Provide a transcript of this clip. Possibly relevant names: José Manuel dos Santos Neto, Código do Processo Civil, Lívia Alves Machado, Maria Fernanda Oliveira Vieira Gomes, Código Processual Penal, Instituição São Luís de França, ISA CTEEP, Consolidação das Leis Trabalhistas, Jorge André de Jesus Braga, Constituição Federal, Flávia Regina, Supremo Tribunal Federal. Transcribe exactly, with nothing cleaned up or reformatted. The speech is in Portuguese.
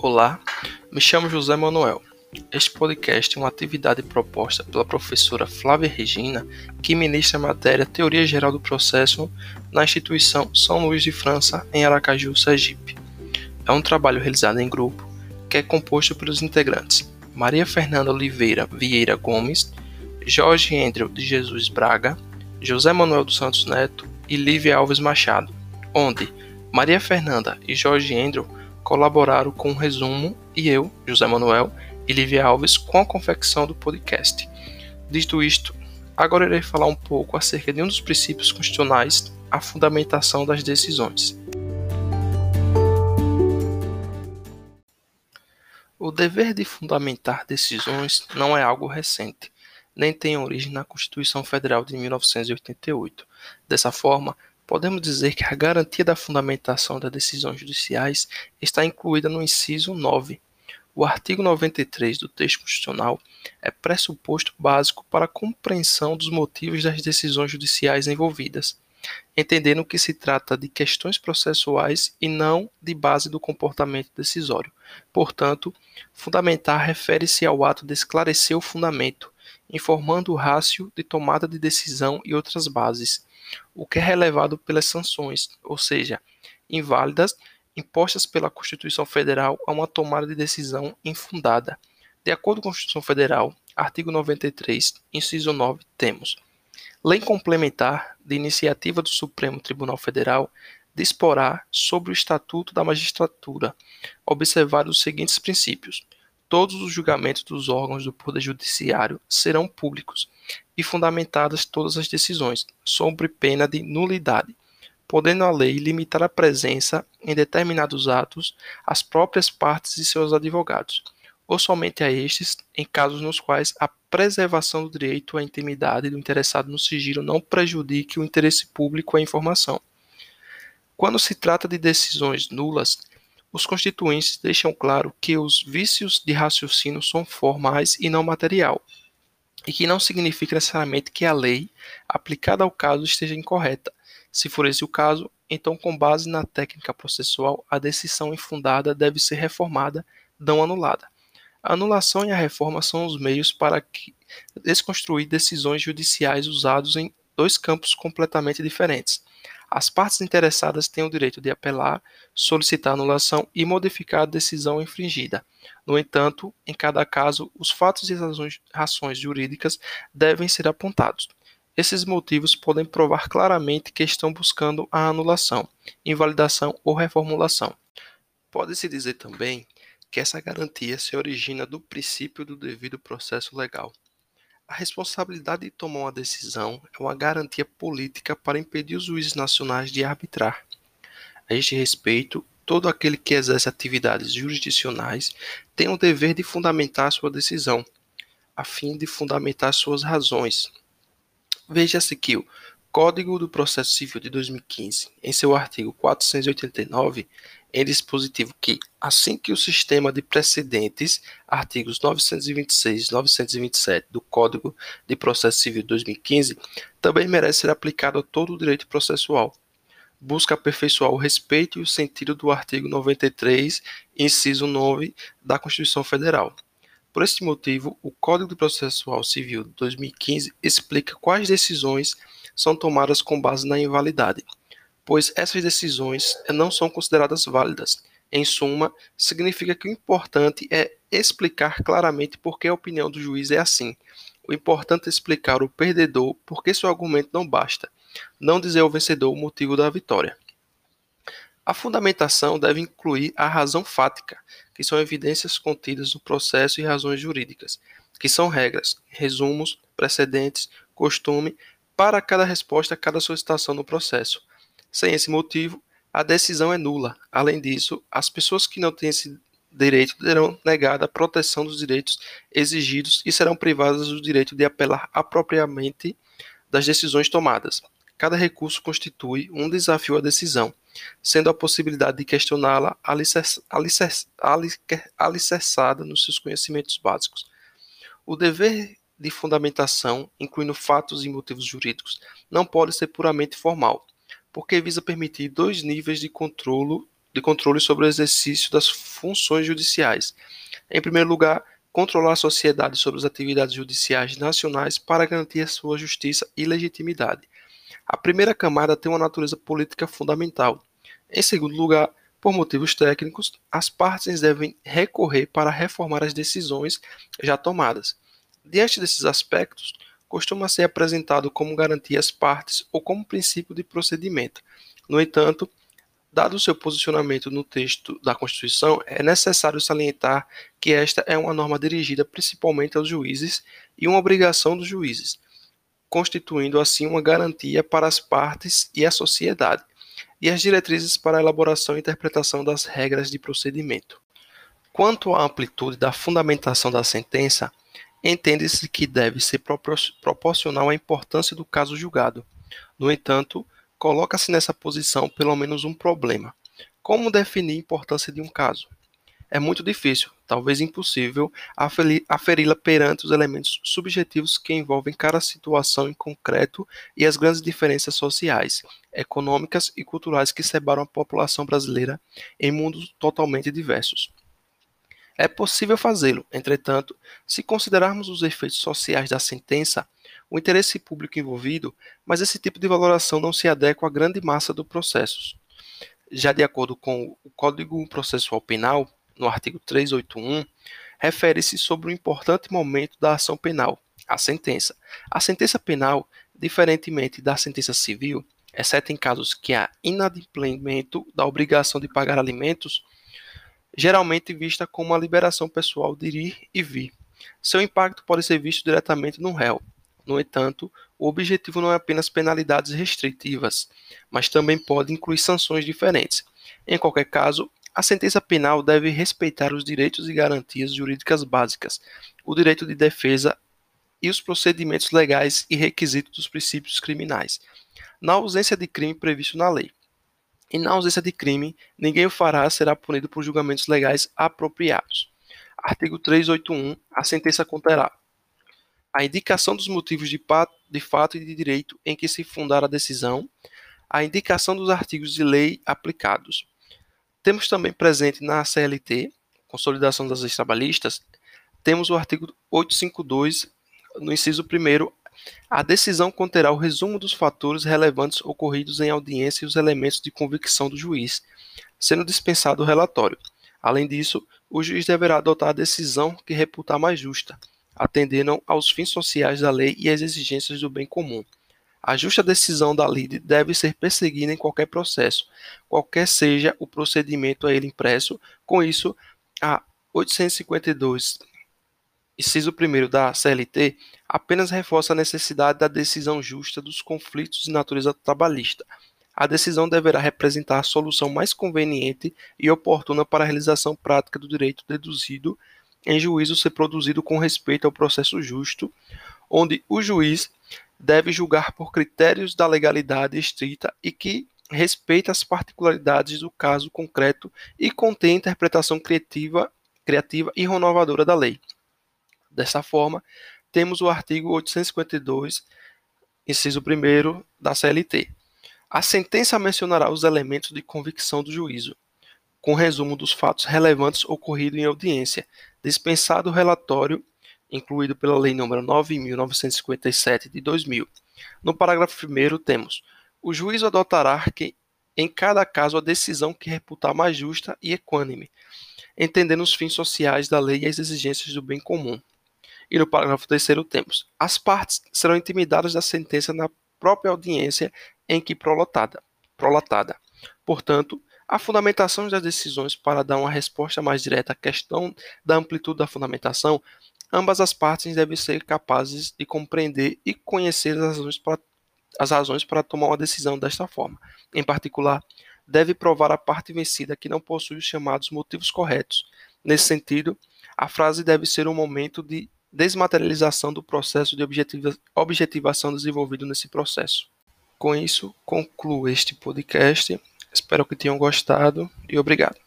Olá, me chamo José Manuel. Este podcast é uma atividade proposta pela professora Flávia Regina, que ministra a matéria Teoria Geral do Processo na Instituição São Luís de França, em Aracaju, Sergipe. É um trabalho realizado em grupo, que é composto pelos integrantes Maria Fernanda Oliveira Vieira Gomes, Jorge André de Jesus Braga, José Manuel dos Santos Neto e Lívia Alves Machado, onde Maria Fernanda e Jorge André colaboraram com um resumo e eu, José Manuel e Lívia Alves, com a confecção do podcast. Dito isto, agora irei falar um pouco acerca de um dos princípios constitucionais, a fundamentação das decisões. O dever de fundamentar decisões não é algo recente, nem tem origem na Constituição Federal de mil novecentos e oitenta e oito. Dessa forma, podemos dizer que a garantia da fundamentação das decisões judiciais está incluída no inciso nove. O artigo noventa e três do texto constitucional é pressuposto básico para a compreensão dos motivos das decisões judiciais envolvidas, entendendo que se trata de questões processuais e não de base do comportamento decisório. Portanto, fundamentar refere-se ao ato de esclarecer o fundamento, informando o rácio de tomada de decisão e outras bases, o que é relevado pelas sanções, ou seja, inválidas, impostas pela Constituição Federal a uma tomada de decisão infundada. De acordo com a Constituição Federal, artigo noventa e três, inciso nove, temos: lei complementar de iniciativa do Supremo Tribunal Federal disporá sobre o Estatuto da Magistratura, observados os seguintes princípios: todos os julgamentos dos órgãos do Poder Judiciário serão públicos e fundamentadas todas as decisões, sob pena de nulidade, podendo a lei limitar a presença em determinados atos às próprias partes e seus advogados, ou somente a estes, em casos nos quais a preservação do direito à intimidade do interessado no sigilo não prejudique o interesse público à informação. Quando se trata de decisões nulas, os constituintes deixam claro que os vícios de raciocínio são formais e não material, e que não significa necessariamente que a lei aplicada ao caso esteja incorreta. Se for esse o caso, então, com base na técnica processual, a decisão infundada deve ser reformada, não anulada. A anulação e a reforma são os meios para que desconstruir decisões judiciais usados em dois campos completamente diferentes. As partes interessadas têm o direito de apelar, solicitar anulação e modificar a decisão infringida. No entanto, em cada caso, os fatos e as razões jurídicas devem ser apontados. Esses motivos podem provar claramente que estão buscando a anulação, invalidação ou reformulação. Pode-se dizer também que essa garantia se origina do princípio do devido processo legal. A responsabilidade de tomar uma decisão é uma garantia política para impedir os juízes nacionais de arbitrar. A este respeito, todo aquele que exerce atividades jurisdicionais tem o dever de fundamentar sua decisão, a fim de fundamentar suas razões. Veja-se que o Código do Processo Civil de dois mil e quinze, em seu artigo quatrocentos e oitenta e nove, em dispositivo que, assim que o sistema de precedentes, artigos novecentos e vinte e seis e novecentos e vinte e sete do Código de Processo Civil de dois mil e quinze, também merece ser aplicado a todo o direito processual, busca aperfeiçoar o respeito e o sentido do artigo noventa e três, inciso nove, da Constituição Federal. Por este motivo, o Código de Processo Civil de dois mil e quinze explica quais decisões são tomadas com base na invalidade, pois essas decisões não são consideradas válidas. Em suma, significa que o importante é explicar claramente por que a opinião do juiz é assim. O importante é explicar ao perdedor por que seu argumento não basta, não dizer ao vencedor o motivo da vitória. A fundamentação deve incluir a razão fática, que são evidências contidas no processo e razões jurídicas, que são regras, resumos, precedentes, costume, para cada resposta a cada solicitação no processo. Sem esse motivo, a decisão é nula. Além disso, as pessoas que não têm esse direito terão negada a proteção dos direitos exigidos e serão privadas do direito de apelar apropriadamente das decisões tomadas. Cada recurso constitui um desafio à decisão, sendo a possibilidade de questioná-la alicerçada nos seus conhecimentos básicos. O dever de fundamentação, incluindo fatos e motivos jurídicos, não pode ser puramente formal, porque visa permitir dois níveis de controlo, de controle sobre o exercício das funções judiciais. Em primeiro lugar, controlar a sociedade sobre as atividades judiciais nacionais para garantir a sua justiça e legitimidade. A primeira camada tem uma natureza política fundamental. Em segundo lugar, por motivos técnicos, as partes devem recorrer para reformar as decisões já tomadas. Diante desses aspectos, costuma ser apresentado como garantia às partes ou como princípio de procedimento. No entanto, dado o seu posicionamento no texto da Constituição, é necessário salientar que esta é uma norma dirigida principalmente aos juízes e uma obrigação dos juízes, constituindo assim uma garantia para as partes e a sociedade, e as diretrizes para a elaboração e interpretação das regras de procedimento. Quanto à amplitude da fundamentação da sentença, entende-se que deve ser proporcional à importância do caso julgado. No entanto, coloca-se nessa posição pelo menos um problema. Como definir a importância de um caso? É muito difícil, talvez impossível, aferi-la perante os elementos subjetivos que envolvem cada situação em concreto e as grandes diferenças sociais, econômicas e culturais que separam a população brasileira em mundos totalmente diversos. É possível fazê-lo, entretanto, se considerarmos os efeitos sociais da sentença, o interesse público envolvido, mas esse tipo de valoração não se adequa à grande massa do processo. Já de acordo com o Código Processual Penal, no artigo trezentos e oitenta e um, refere-se sobre um importante momento da ação penal, a sentença. A sentença penal, diferentemente da sentença civil, exceto em casos que há inadimplemento da obrigação de pagar alimentos, geralmente vista como a liberação pessoal de ir e vir. Seu impacto pode ser visto diretamente no réu. No entanto, o objetivo não é apenas penalidades restritivas, mas também pode incluir sanções diferentes. Em qualquer caso, a sentença penal deve respeitar os direitos e garantias jurídicas básicas, o direito de defesa e os procedimentos legais e requisitos dos princípios criminais, na ausência de crime previsto na lei. E na ausência de crime, ninguém o fará será punido por julgamentos legais apropriados. Artigo trezentos e oitenta e um. A sentença conterá a indicação dos motivos de, pato, de fato e de direito em que se fundar a decisão, a indicação dos artigos de lei aplicados. Temos também presente na C L T, Consolidação das Leis Trabalhistas, temos o artigo oitocentos e cinquenta e dois, no inciso primeiro, a decisão conterá o resumo dos fatores relevantes ocorridos em audiência e os elementos de convicção do juiz, sendo dispensado o relatório. Além disso, o juiz deverá adotar a decisão que reputar mais justa, atendendo aos fins sociais da lei e às exigências do bem comum. A justa decisão da lide deve ser perseguida em qualquer processo, qualquer seja o procedimento a ele impresso. Com isso, a oitocentos e cinquenta e dois, inciso primeiro da C L T, apenas reforça a necessidade da decisão justa dos conflitos de natureza trabalhista. A decisão deverá representar a solução mais conveniente e oportuna para a realização prática do direito deduzido em juízo ser produzido com respeito ao processo justo, onde o juiz deve julgar por critérios da legalidade estrita e que respeita as particularidades do caso concreto e contém interpretação criativa, criativa e renovadora da lei. Dessa forma, temos o artigo oitocentos e cinquenta e dois, inciso primeiro da C L T. A sentença mencionará os elementos de convicção do juízo, com resumo dos fatos relevantes ocorridos em audiência, dispensado o relatório incluído pela Lei nº nove mil novecentos e cinquenta e sete, de dois mil. No parágrafo primeiro temos: o juízo adotará que, em cada caso a decisão que reputar mais justa e equânime, entendendo os fins sociais da lei e as exigências do bem comum. E no parágrafo terceiro temos: as partes serão intimidadas da sentença na própria audiência em que prolatada. prolatada. Portanto, a fundamentação das decisões para dar uma resposta mais direta à questão da amplitude da fundamentação, ambas as partes devem ser capazes de compreender e conhecer as razões, para, as razões para tomar uma decisão desta forma. Em particular, deve provar a parte vencida que não possui os chamados motivos corretos. Nesse sentido, a frase deve ser um momento de desmaterialização do processo de objetiva, objetivação desenvolvido nesse processo. Com isso, concluo este podcast. Espero que tenham gostado e obrigado.